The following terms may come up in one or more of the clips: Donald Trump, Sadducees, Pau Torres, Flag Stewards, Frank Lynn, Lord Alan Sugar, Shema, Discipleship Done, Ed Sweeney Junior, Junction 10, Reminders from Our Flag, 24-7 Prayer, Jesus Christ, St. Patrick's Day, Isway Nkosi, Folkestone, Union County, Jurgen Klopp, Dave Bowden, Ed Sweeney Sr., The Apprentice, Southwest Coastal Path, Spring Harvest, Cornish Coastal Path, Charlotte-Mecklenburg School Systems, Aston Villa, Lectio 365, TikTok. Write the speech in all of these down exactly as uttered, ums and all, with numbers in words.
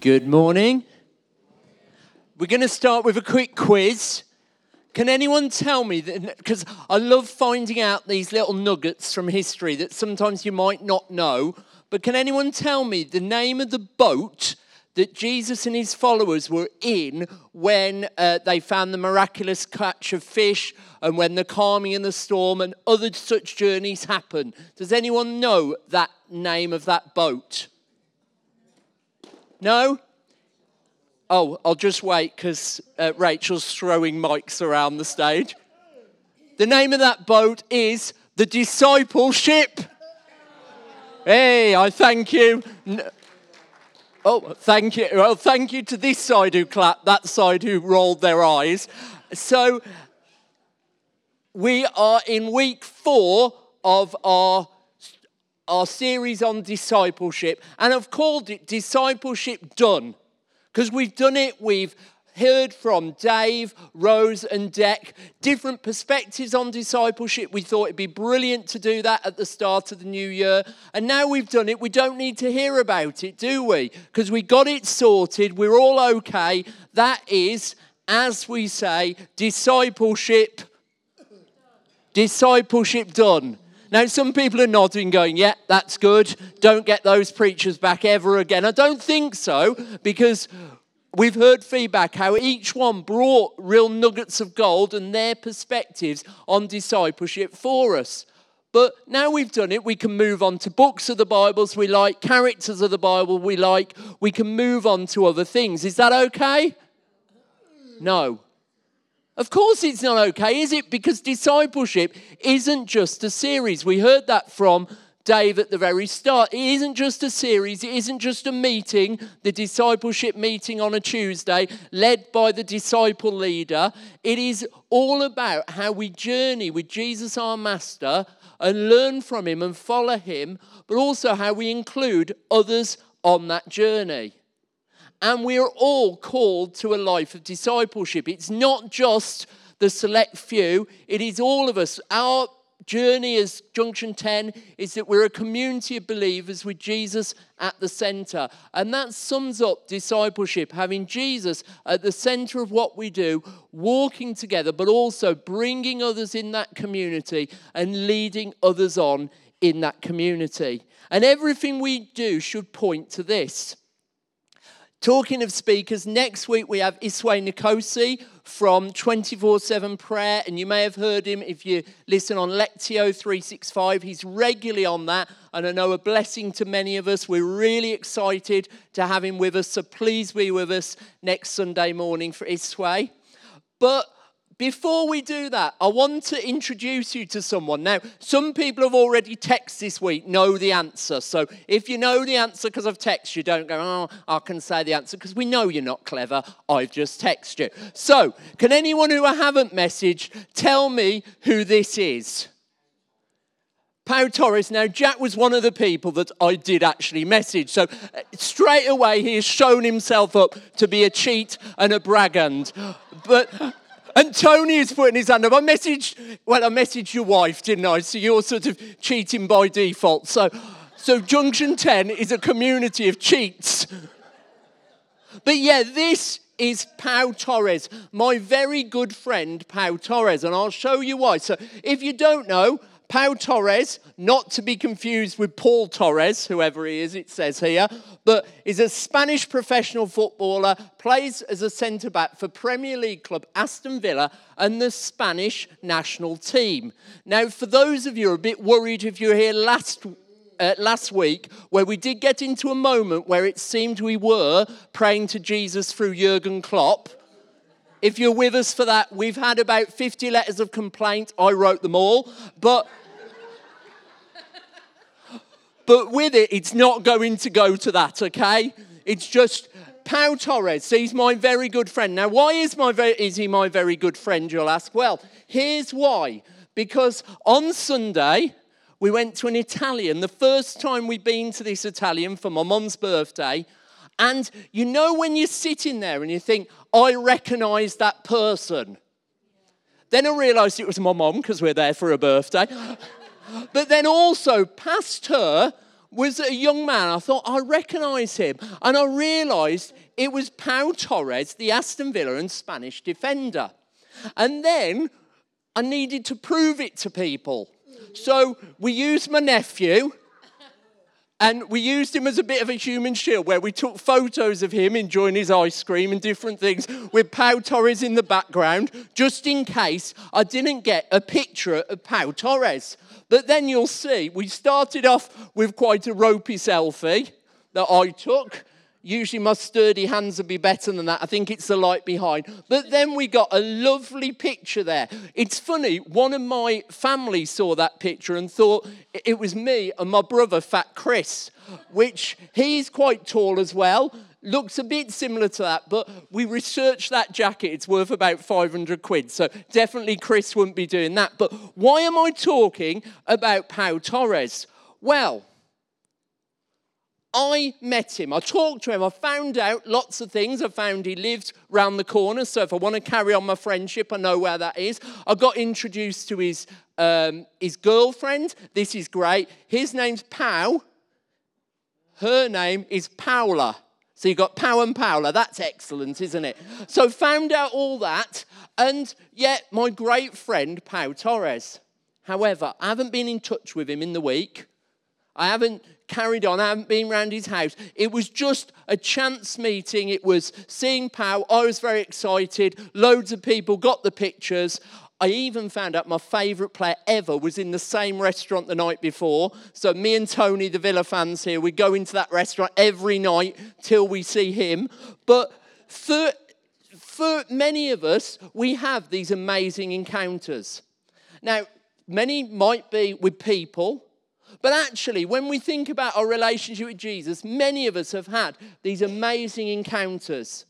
Good morning. We're going to start with a quick quiz. Can anyone tell me, because I love finding out these little nuggets from history that sometimes you might not know, but can anyone tell me the name of the boat that Jesus and his followers were in when uh, they found the miraculous catch of fish and when the calming and the storm and other such journeys happen? Does anyone know that name of that boat? No? Oh, I'll just wait because uh, Rachel's throwing mics around the stage. The name of that boat is the Discipleship. Hey, I thank you. Oh, thank you. Well, thank you to this side who clapped, that side who rolled their eyes. So we are in week four of our our series on discipleship, and I've called it Discipleship Done, because we've done it, we've heard from Dave, Rose and Deck, different perspectives on discipleship. We thought it'd be brilliant to do that at the start of the new year, and now we've done it, we don't need to hear about it, do we? Because we got it sorted, we're all okay. That is, as we say, discipleship, discipleship done. Now, some people are nodding, going, yeah, that's good. Don't get those preachers back ever again. I don't think so, because we've heard feedback how each one brought real nuggets of gold and their perspectives on discipleship for us. But now we've done it, we can move on to books of the Bibles we like, characters of the Bible we like. We can move on to other things. Is that okay? No. Of course it's not okay, is it? Because discipleship isn't just a series. We heard that from Dave at the very start. It isn't just a series. It isn't just a meeting, the discipleship meeting on a Tuesday, led by the disciple leader. It is all about how we journey with Jesus, our Master, and learn from him and follow him, but also how we include others on that journey. And we are all called to a life of discipleship. It's not just the select few. It is all of us. Our journey as Junction ten is that we're a community of believers with Jesus at the centre. And that sums up discipleship, having Jesus at the centre of what we do, walking together, but also bringing others in that community and leading others on in that community. And everything we do should point to this. Talking of speakers, next week we have Isway Nkosi from twenty-four seven Prayer, and you may have heard him if you listen on Lectio three sixty-five. He's regularly on that, and I know a blessing to many of us. We're really excited to have him with us, so please be with us next Sunday morning for Isway. But before we do that, I want to introduce you to someone. Now, some people have already texted this week, know the answer. So if you know the answer because I've texted you, don't go, oh, I can say the answer, because we know you're not clever. I've just texted you. So can anyone who I haven't messaged tell me who this is? Pau Torres. Now, Jack was one of the people that I did actually message. So straight away, he has shown himself up to be a cheat and a bragand. But... and Tony is putting his hand up. I messaged, well, I messaged your wife, didn't I? So you're sort of cheating by default. So, so Junction ten is a community of cheats. But yeah, this is Pau Torres, my very good friend Pau Torres, and I'll show you why. So if you don't know, Pau Torres, not to be confused with Paul Torres, whoever he is, it says here, but is a Spanish professional footballer, plays as a centre-back for Premier League club Aston Villa and the Spanish national team. Now, for those of you who are a bit worried if you were here last Uh, last week, where we did get into a moment where it seemed we were praying to Jesus through Jurgen Klopp. If you're with us for that, we've had about fifty letters of complaint. I wrote them all. But, but with it, it's not going to go to that, okay? It's just Pau Torres. He's my very good friend. Now, why is, my very, is he my very good friend, you'll ask? Well, here's why. Because on Sunday... we went to an Italian, the first time we'd been to this Italian for my mum's birthday. And you know when you're sitting there and you think, I recognise that person. Then I realised it was my mum because we're there for her birthday. But then also past her was a young man. I thought, I recognise him. And I realised it was Pau Torres, the Aston Villa and Spanish defender. And then I needed to prove it to people. So we used my nephew, and we used him as a bit of a human shield, where we took photos of him enjoying his ice cream and different things with Pau Torres in the background, just in case I didn't get a picture of Pau Torres. But then you'll see, we started off with quite a ropey selfie that I took. Usually my sturdy hands would be better than that. I think it's the light behind. But then we got a lovely picture there. It's funny, one of my family saw that picture and thought it was me and my brother, Fat Chris, which he's quite tall as well. Looks a bit similar to that, but we researched that jacket. It's worth about five hundred quid. So definitely Chris wouldn't be doing that. But why am I talking about Pau Torres? Well, I met him, I talked to him, I found out lots of things. I found he lived round the corner, so if I want to carry on my friendship, I know where that is. I got introduced to his um, his girlfriend. This is great. His name's Pau. Her name is Paula. So you've got Pau and Paula. That's excellent, isn't it? So found out all that, and yet my great friend, Pau Torres. However, I haven't been in touch with him in the week. I haven't carried on, I haven't been round his house. It was just a chance meeting. It was seeing Pau. I was very excited. Loads of people got the pictures. I even found out my favourite player ever was in the same restaurant the night before. So me and Tony, the Villa fans here, we go into that restaurant every night till we see him. But for, for many of us, we have these amazing encounters. Now, many might be with people, but actually, when we think about our relationship with Jesus, many of us have had these amazing encounters.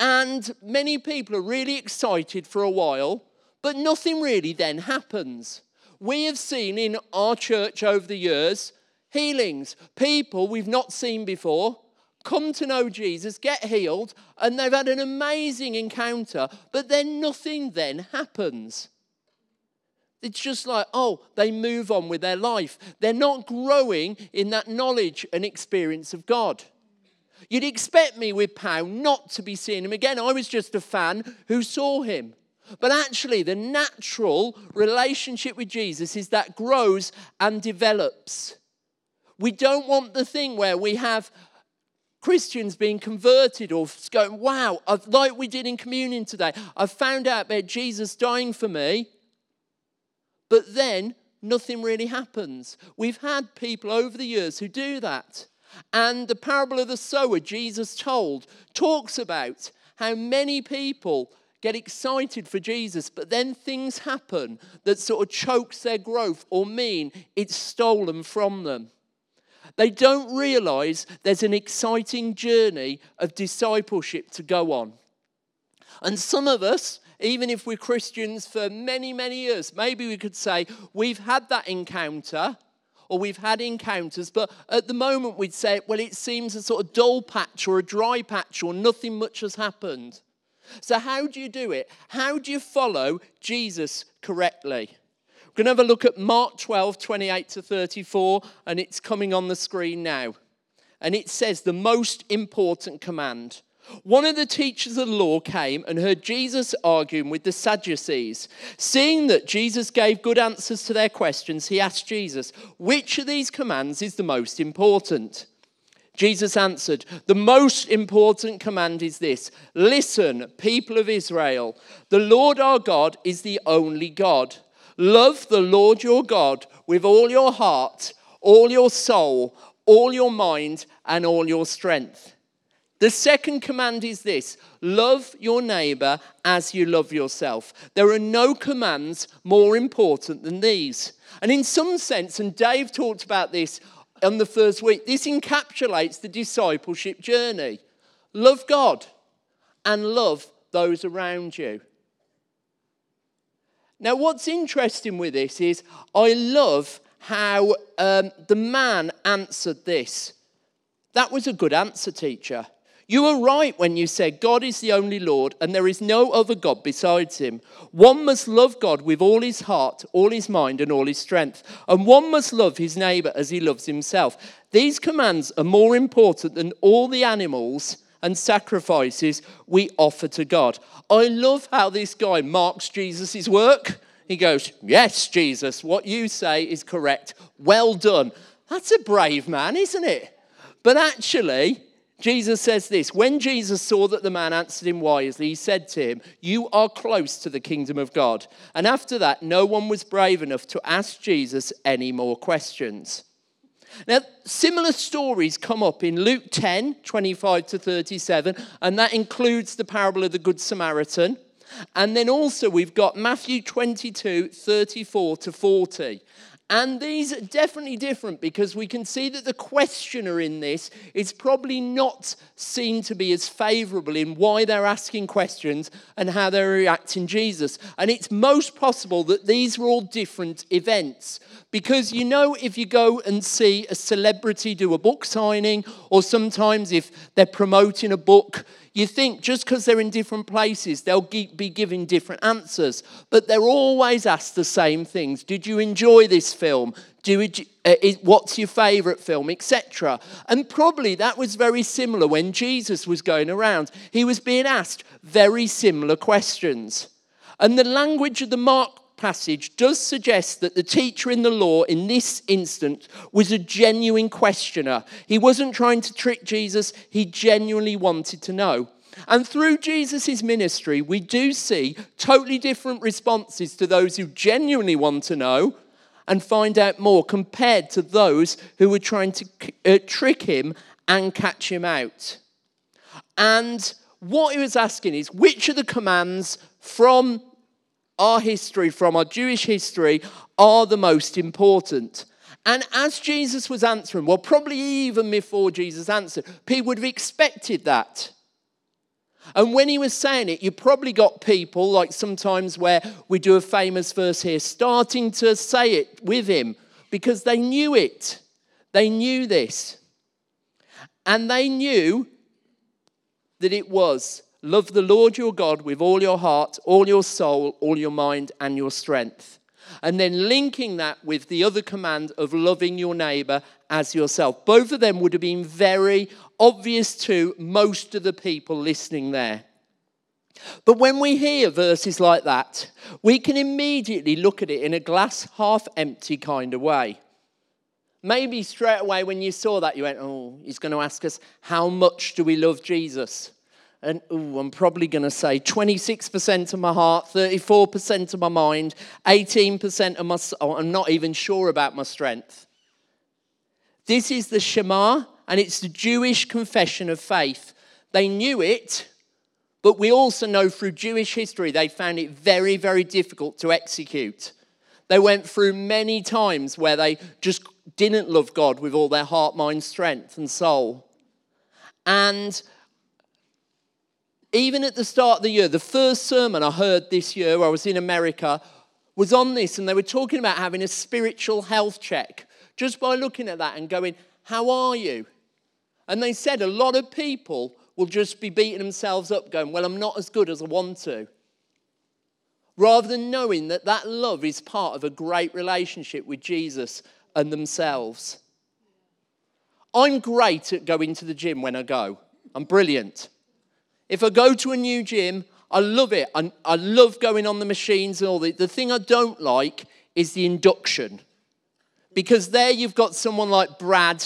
And many people are really excited for a while, but nothing really then happens. We have seen in our church over the years, healings, people we've not seen before, come to know Jesus, get healed, and they've had an amazing encounter, but then nothing then happens. It's just like, oh, they move on with their life. They're not growing in that knowledge and experience of God. You'd expect me with Pau not to be seeing him again. I was just a fan who saw him. But actually, the natural relationship with Jesus is that grows and develops. We don't want the thing where we have Christians being converted or going, wow, I've, like we did in communion today, I found out about Jesus dying for me. But then nothing really happens. We've had people over the years who do that. And the parable of the sower Jesus told talks about how many people get excited for Jesus, but then things happen that sort of chokes their growth or mean it's stolen from them. They don't realise there's an exciting journey of discipleship to go on. And some of us, even if we're Christians for many, many years, maybe we could say we've had that encounter or we've had encounters, but at the moment we'd say, well, it seems a sort of dull patch or a dry patch or nothing much has happened. So how do you do it? How do you follow Jesus correctly? We're going to have a look at Mark twelve, twenty-eight to thirty-four, and it's coming on the screen now. And it says the most important command. One of the teachers of the law came and heard Jesus arguing with the Sadducees. Seeing that Jesus gave good answers to their questions, he asked Jesus, which of these commands is the most important? Jesus answered, the most important command is this. Listen, people of Israel, the Lord our God is the only God. Love the Lord your God with all your heart, all your soul, all your mind, and all your strength. The second command is this, love your neighbour as you love yourself. There are no commands more important than these. And in some sense, and Dave talked about this on the first week, this encapsulates the discipleship journey. Love God and love those around you. Now, what's interesting with this is I love how um, the man answered this. That was a good answer, teacher. You were right when you said God is the only Lord and there is no other God besides him. One must love God with all his heart, all his mind, and all his strength. And one must love his neighbour as he loves himself. These commands are more important than all the animals and sacrifices we offer to God. I love how this guy marks Jesus' work. He goes, yes, Jesus, what you say is correct. Well done. That's a brave man, isn't it? But actually, Jesus says this. When Jesus saw that the man answered him wisely, he said to him, you are close to the kingdom of God. And after that, no one was brave enough to ask Jesus any more questions. Now, similar stories come up in Luke ten, twenty-five to thirty-seven, and that includes the parable of the Good Samaritan. And then also we've got Matthew twenty-two, thirty-four to forty. And these are definitely different because we can see that the questioner in this is probably not seen to be as favourable in why they're asking questions and how they're reacting to Jesus. And it's most possible that these were all different events because, you know, if you go and see a celebrity do a book signing or sometimes if they're promoting a book, you think just because they're in different places, they'll be giving different answers. But they're always asked the same things. Did you enjoy this film? Do it, uh, what's your favourite film, et cetera. And probably that was very similar when Jesus was going around. He was being asked very similar questions. And the language of the Mark passage does suggest that the teacher in the law in this instance was a genuine questioner. He wasn't trying to trick Jesus. He genuinely wanted to know. And through Jesus' ministry, we do see totally different responses to those who genuinely want to know and find out more compared to those who were trying to uh, trick him and catch him out. And what he was asking is, which of the commands from our history, from our Jewish history, are the most important? And as Jesus was answering, well, probably even before Jesus answered, people would have expected that. And when he was saying it, you probably got people, like sometimes where we do a famous verse here, starting to say it with him because they knew it. They knew this. And they knew that it was love the Lord your God with all your heart, all your soul, all your mind, and your strength. And then linking that with the other command of loving your neighbour as yourself. Both of them would have been very obvious to most of the people listening there. But when we hear verses like that, we can immediately look at it in a glass half empty kind of way. Maybe straight away when you saw that, you went, oh, he's going to ask us, how much do we love Jesus? And ooh, I'm probably going to say twenty-six percent of my heart, thirty-four percent of my mind, eighteen percent of my soul. I'm not even sure about my strength. This is the Shema, and it's the Jewish confession of faith. They knew it, but we also know through Jewish history they found it very, very difficult to execute. They went through many times where they just didn't love God with all their heart, mind, strength, and soul. And even at the start of the year, the first sermon I heard this year, I was in America, was on this, and they were talking about having a spiritual health check. Just by looking at that and going, how are you? And they said a lot of people will just be beating themselves up going, well, I'm not as good as I want to. Rather than knowing that that love is part of a great relationship with Jesus and themselves. I'm great at going to the gym when I go. I'm brilliant. If I go to a new gym, I love it. I, I love going on the machines and all that. The thing I don't like is the induction. Because there you've got someone like Brad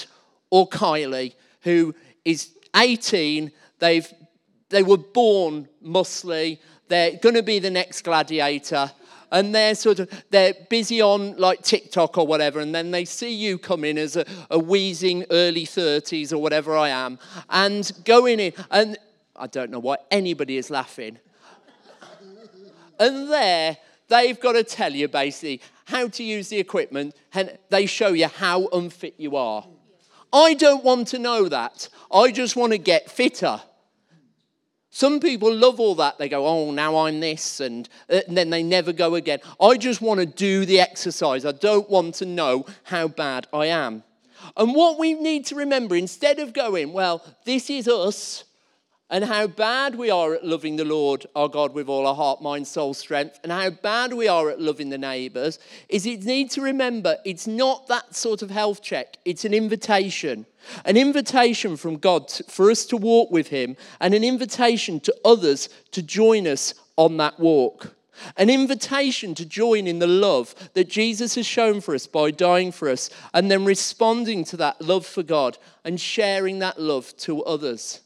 or Kylie who is eighteen. They've, they were born muscly. They're going to be the next gladiator. And they're sort of, they're busy on like TikTok or whatever. And then they see you come in as a, a wheezing early thirties or whatever I am. And going in and... I don't know why anybody is laughing. And there, they've got to tell you basically how to use the equipment and they show you how unfit you are. I don't want to know that. I just want to get fitter. Some people love all that. They go, oh, now I'm this, and, and then they never go again. I just want to do the exercise. I don't want to know how bad I am. And what we need to remember, instead of going, well, this is us, and how bad we are at loving the Lord, our God, with all our heart, mind, soul, strength, and how bad we are at loving the neighbours, is you need to remember it's not that sort of health check. It's an invitation, an invitation from God to, for us to walk with him, and an invitation to others to join us on that walk. An invitation to join in the love that Jesus has shown for us by dying for us, and then responding to that love for God and sharing that love to others.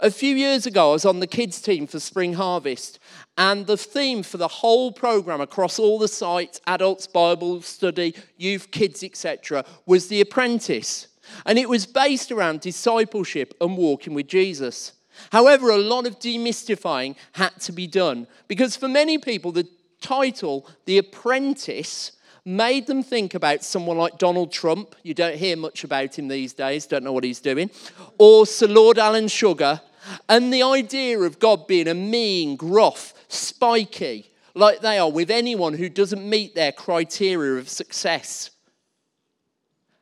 A few years ago, I was on the kids team for Spring Harvest, and the theme for the whole programme across all the sites, adults, Bible study, youth, kids, et cetera, was The Apprentice. And it was based around discipleship and walking with Jesus. However, a lot of demystifying had to be done, because for many people, the title, The Apprentice, made them think about someone like Donald Trump. You don't hear much about him these days, don't know what he's doing, or Sir Lord Alan Sugar, and the idea of God being a mean, gruff, spiky, like they are with anyone who doesn't meet their criteria of success.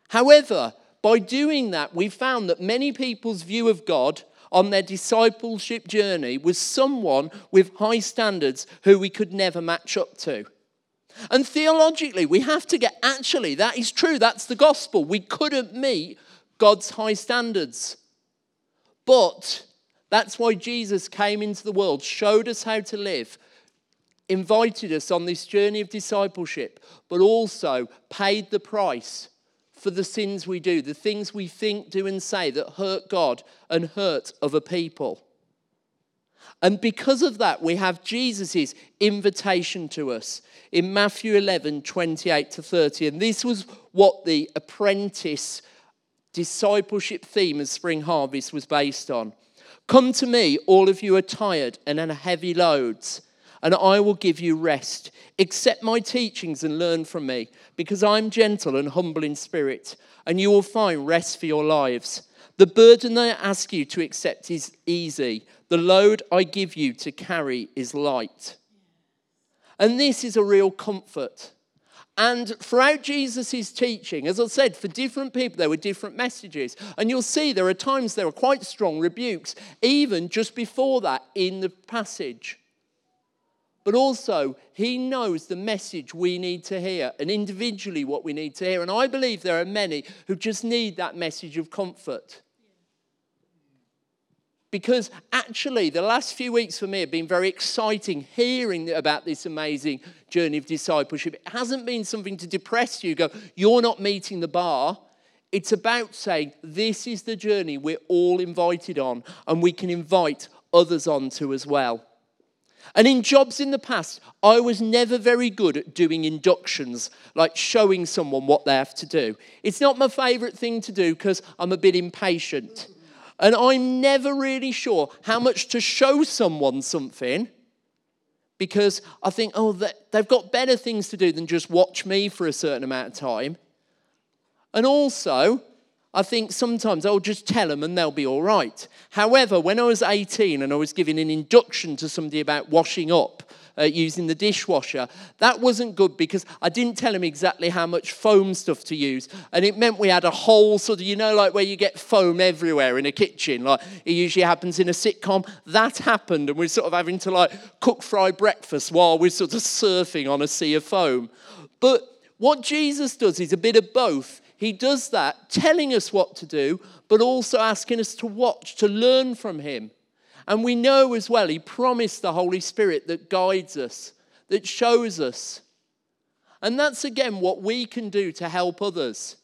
However, by doing that, we found that many people's view of God on their discipleship journey was someone with high standards who we could never match up to. And theologically, we have to get, actually, that is true, that's the gospel. We couldn't meet God's high standards. But that's why Jesus came into the world, showed us how to live, invited us on this journey of discipleship, but also paid the price for the sins we do, the things we think, do, and say that hurt God and hurt other people. And because of that, we have Jesus' invitation to us in Matthew eleven, twenty-eight to thirty. And this was what the Apprentice discipleship theme of Spring Harvest was based on. Come to me, all of you are tired and on heavy loads, and I will give you rest. Accept my teachings and learn from me, because I am gentle and humble in spirit, and you will find rest for your lives. The burden I ask you to accept is easy. The load I give you to carry is light. And this is a real comfort. And throughout Jesus' teaching, as I said, for different people, there were different messages. And you'll see there are times there are quite strong rebukes, even just before that in the passage. But also, he knows the message we need to hear, and individually what we need to hear. And I believe there are many who just need that message of comfort. Because actually, the last few weeks for me have been very exciting, hearing about this amazing journey of discipleship. It hasn't been something to depress you, go, you're not meeting the bar. It's about saying, this is the journey we're all invited on, and we can invite others onto as well. And in jobs in the past, I was never very good at doing inductions, like showing someone what they have to do. It's not my favourite thing to do because I'm a bit impatient. And I'm never really sure how much to show someone something, because I think, oh, they've got better things to do than just watch me for a certain amount of time. And also, I think sometimes I'll just tell them and they'll be all right. However, when I was eighteen and I was giving an induction to somebody about washing up uh, using the dishwasher, that wasn't good because I didn't tell them exactly how much foam stuff to use. And it meant we had a whole sort of, you know, like where you get foam everywhere in a kitchen, like it usually happens in a sitcom. That happened, and we're sort of having to like cook fry breakfast while we're sort of surfing on a sea of foam. But what Jesus does is a bit of both. He does that, telling us what to do, but also asking us to watch, to learn from him. And we know as well, he promised the Holy Spirit that guides us, that shows us. And that's again what we can do to help others.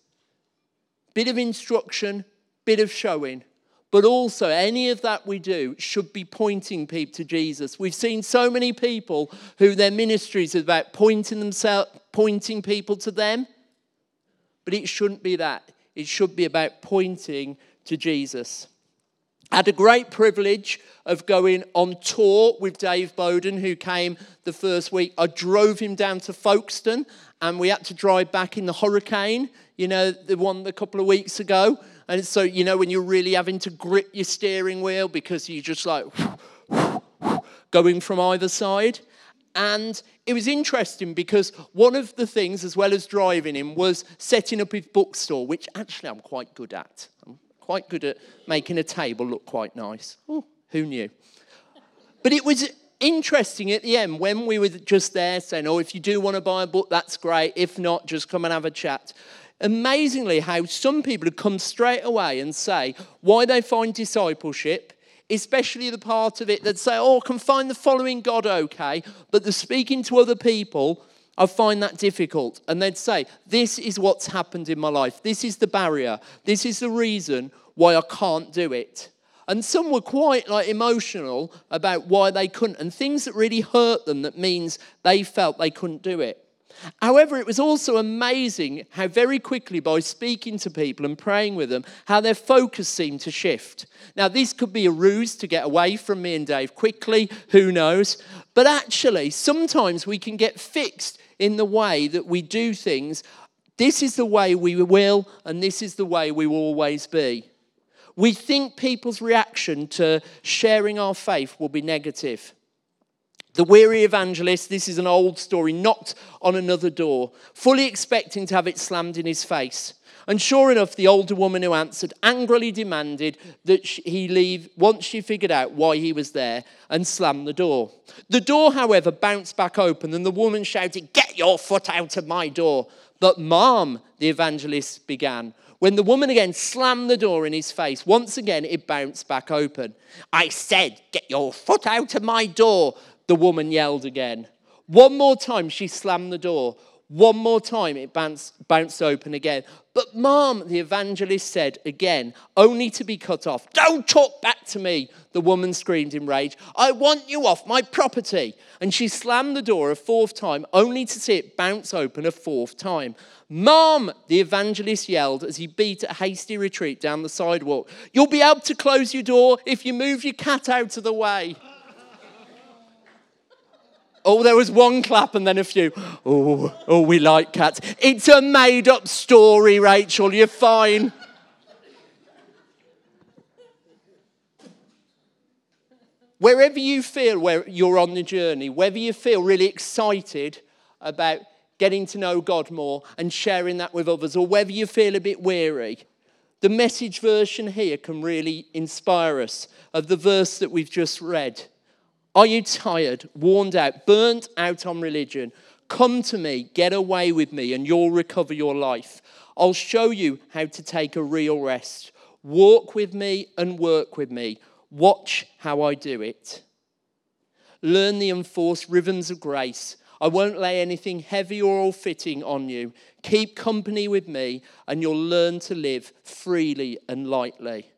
Bit of instruction, bit of showing. But also, any of that we do should be pointing people to Jesus. We've seen so many people who their ministries are about pointing themselves, pointing people to them. But it shouldn't be that. It should be about pointing to Jesus. I had a great privilege of going on tour with Dave Bowden, who came the first week. I drove him down to Folkestone, and we had to drive back in the hurricane, you know, the one a couple of weeks ago. And so, you know, when you're really having to grip your steering wheel because you're just like going from either side. And it was interesting because one of the things, as well as driving him, was setting up his bookstore, which actually I'm quite good at. I'm quite good at making a table look quite nice. Oh, Who knew? But it was interesting at the end when we were just there saying, oh, if you do want to buy a book, that's great. If not, just come and have a chat. Amazingly how some people have come straight away and say why they find discipleship, especially the part of it that say, oh, I can find the following God okay, but the speaking to other people, I find that difficult. And they'd say, this is what's happened in my life. This is the barrier. This is the reason why I can't do it. And some were quite like emotional about why they couldn't, and things that really hurt them that means they felt they couldn't do it. However, it was also amazing how very quickly by speaking to people and praying with them, how their focus seemed to shift. Now, this could be a ruse to get away from me and Dave quickly, who knows? But actually, sometimes we can get fixed in the way that we do things. This is the way we will, and this is the way we will always be. We think people's reaction to sharing our faith will be negative. The weary evangelist, this is an old story, knocked on another door, fully expecting to have it slammed in his face. And sure enough, the older woman who answered angrily demanded that he leave once she figured out why he was there and slammed the door. The door, however, bounced back open and the woman shouted, "Get your foot out of my door." "But ma'am," the evangelist began, when the woman again slammed the door in his face. Once again, it bounced back open. "I said, get your foot out of my door," the woman yelled again. One more time, she slammed the door. One more time, it bounced, bounced open again. "But ma'am," the evangelist said again, only to be cut off. "Don't talk back to me," the woman screamed in rage. "I want you off my property." And she slammed the door a fourth time, only to see it bounce open a fourth time. "Ma'am," the evangelist yelled as he beat a hasty retreat down the sidewalk, "you'll be able to close your door if you move your cat out of the way." Oh, there was one clap and then a few. Oh, oh, we like cats. It's a made-up story, Rachel. You're fine. Wherever you feel where you're on the journey, whether you feel really excited about getting to know God more and sharing that with others, or whether you feel a bit weary, the message version here can really inspire us of the verse that we've just read. Are you tired, worn out, burnt out on religion? Come to me, get away with me, and you'll recover your life. I'll show you how to take a real rest. Walk with me and work with me. Watch how I do it. Learn the enforced rhythms of grace. I won't lay anything heavy or ill-fitting on you. Keep company with me, and you'll learn to live freely and lightly.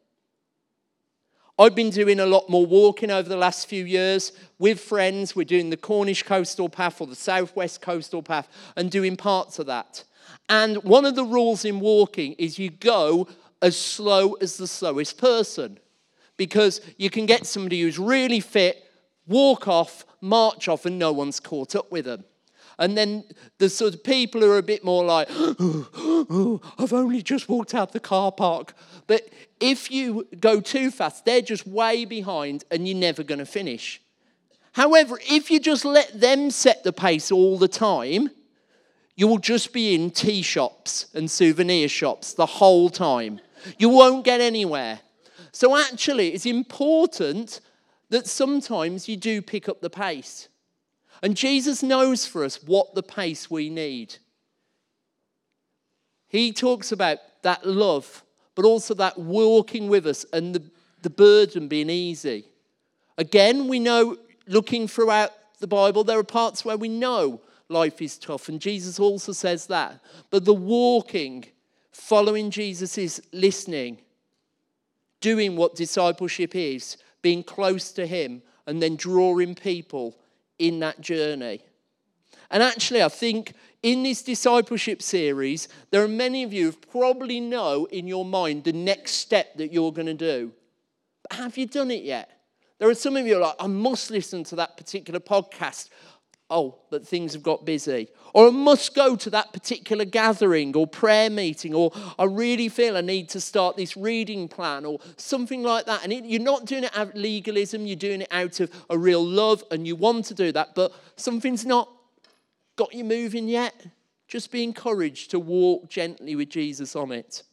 I've been doing a lot more walking over the last few years with friends. We're doing the Cornish Coastal Path or the Southwest Coastal Path and doing parts of that. And one of the rules in walking is you go as slow as the slowest person, because you can get somebody who's really fit, walk off, march off, and no one's caught up with them. And then the sort of people who are a bit more like, oh, oh, I've only just walked out the car park. But if you go too fast, they're just way behind and you're never going to finish. However, if you just let them set the pace all the time, you will just be in tea shops and souvenir shops the whole time. You won't get anywhere. So actually, it's important that sometimes you do pick up the pace. And Jesus knows for us what the pace we need. He talks about that love, but also that walking with us and the, the burden being easy. Again, we know, looking throughout the Bible, there are parts where we know life is tough, and Jesus also says that. But the walking, following Jesus is listening, doing what discipleship is, being close to him, and then drawing people in that journey. And actually, I think in this discipleship series, there are many of you who probably know in your mind the next step that you're going to do. But have you done it yet? There are some of you who are like, I must listen to that particular podcast. Oh, but things have got busy. Or I must go to that particular gathering or prayer meeting. Or I really feel I need to start this reading plan or something like that. And it, you're not doing it out of legalism. You're doing it out of a real love and you want to do that. But something's not got you moving yet. Just be encouraged to walk gently with Jesus on it.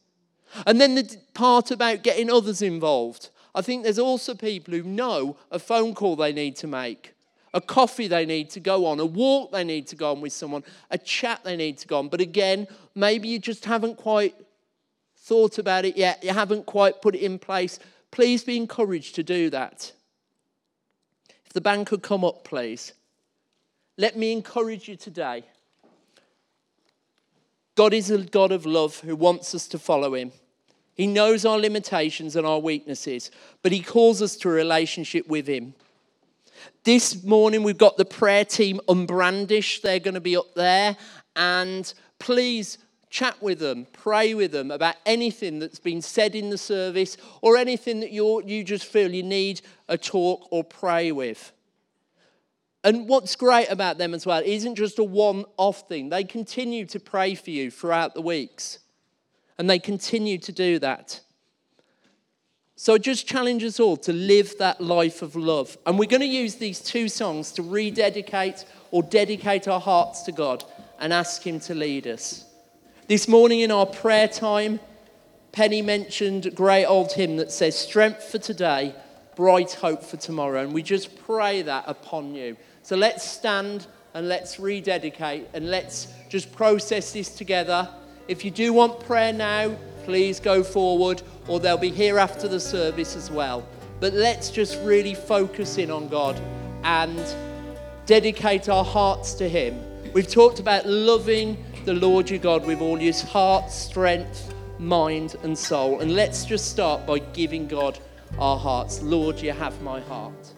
And then the part about getting others involved. I think there's also people who know a phone call they need to make, a coffee they need to go on, a walk they need to go on with someone, a chat they need to go on. But again, maybe you just haven't quite thought about it yet. You haven't quite put it in place. Please be encouraged to do that. If the band could come up, please. Let me encourage you today. God is a God of love who wants us to follow him. He knows our limitations and our weaknesses, but he calls us to a relationship with him. This morning, we've got the prayer team unbrandished. They're going to be up there. And please chat with them, pray with them about anything that's been said in the service or anything that you you just feel you need a talk or pray with. And what's great about them as well, it isn't just a one-off thing. They continue to pray for you throughout the weeks. And they continue to do that. So just challenge us all to live that life of love. And we're going to use these two songs to rededicate or dedicate our hearts to God and ask him to lead us. This morning in our prayer time, Penny mentioned a great old hymn that says, "Strength for today, bright hope for tomorrow." And we just pray that upon you. So let's stand and let's rededicate and let's just process this together. If you do want prayer now, please go forward, or they'll be here after the service as well. But let's just really focus in on God and dedicate our hearts to him. We've talked about loving the Lord your God with all his heart, strength, mind and soul. And let's just start by giving God our hearts. Lord, you have my heart.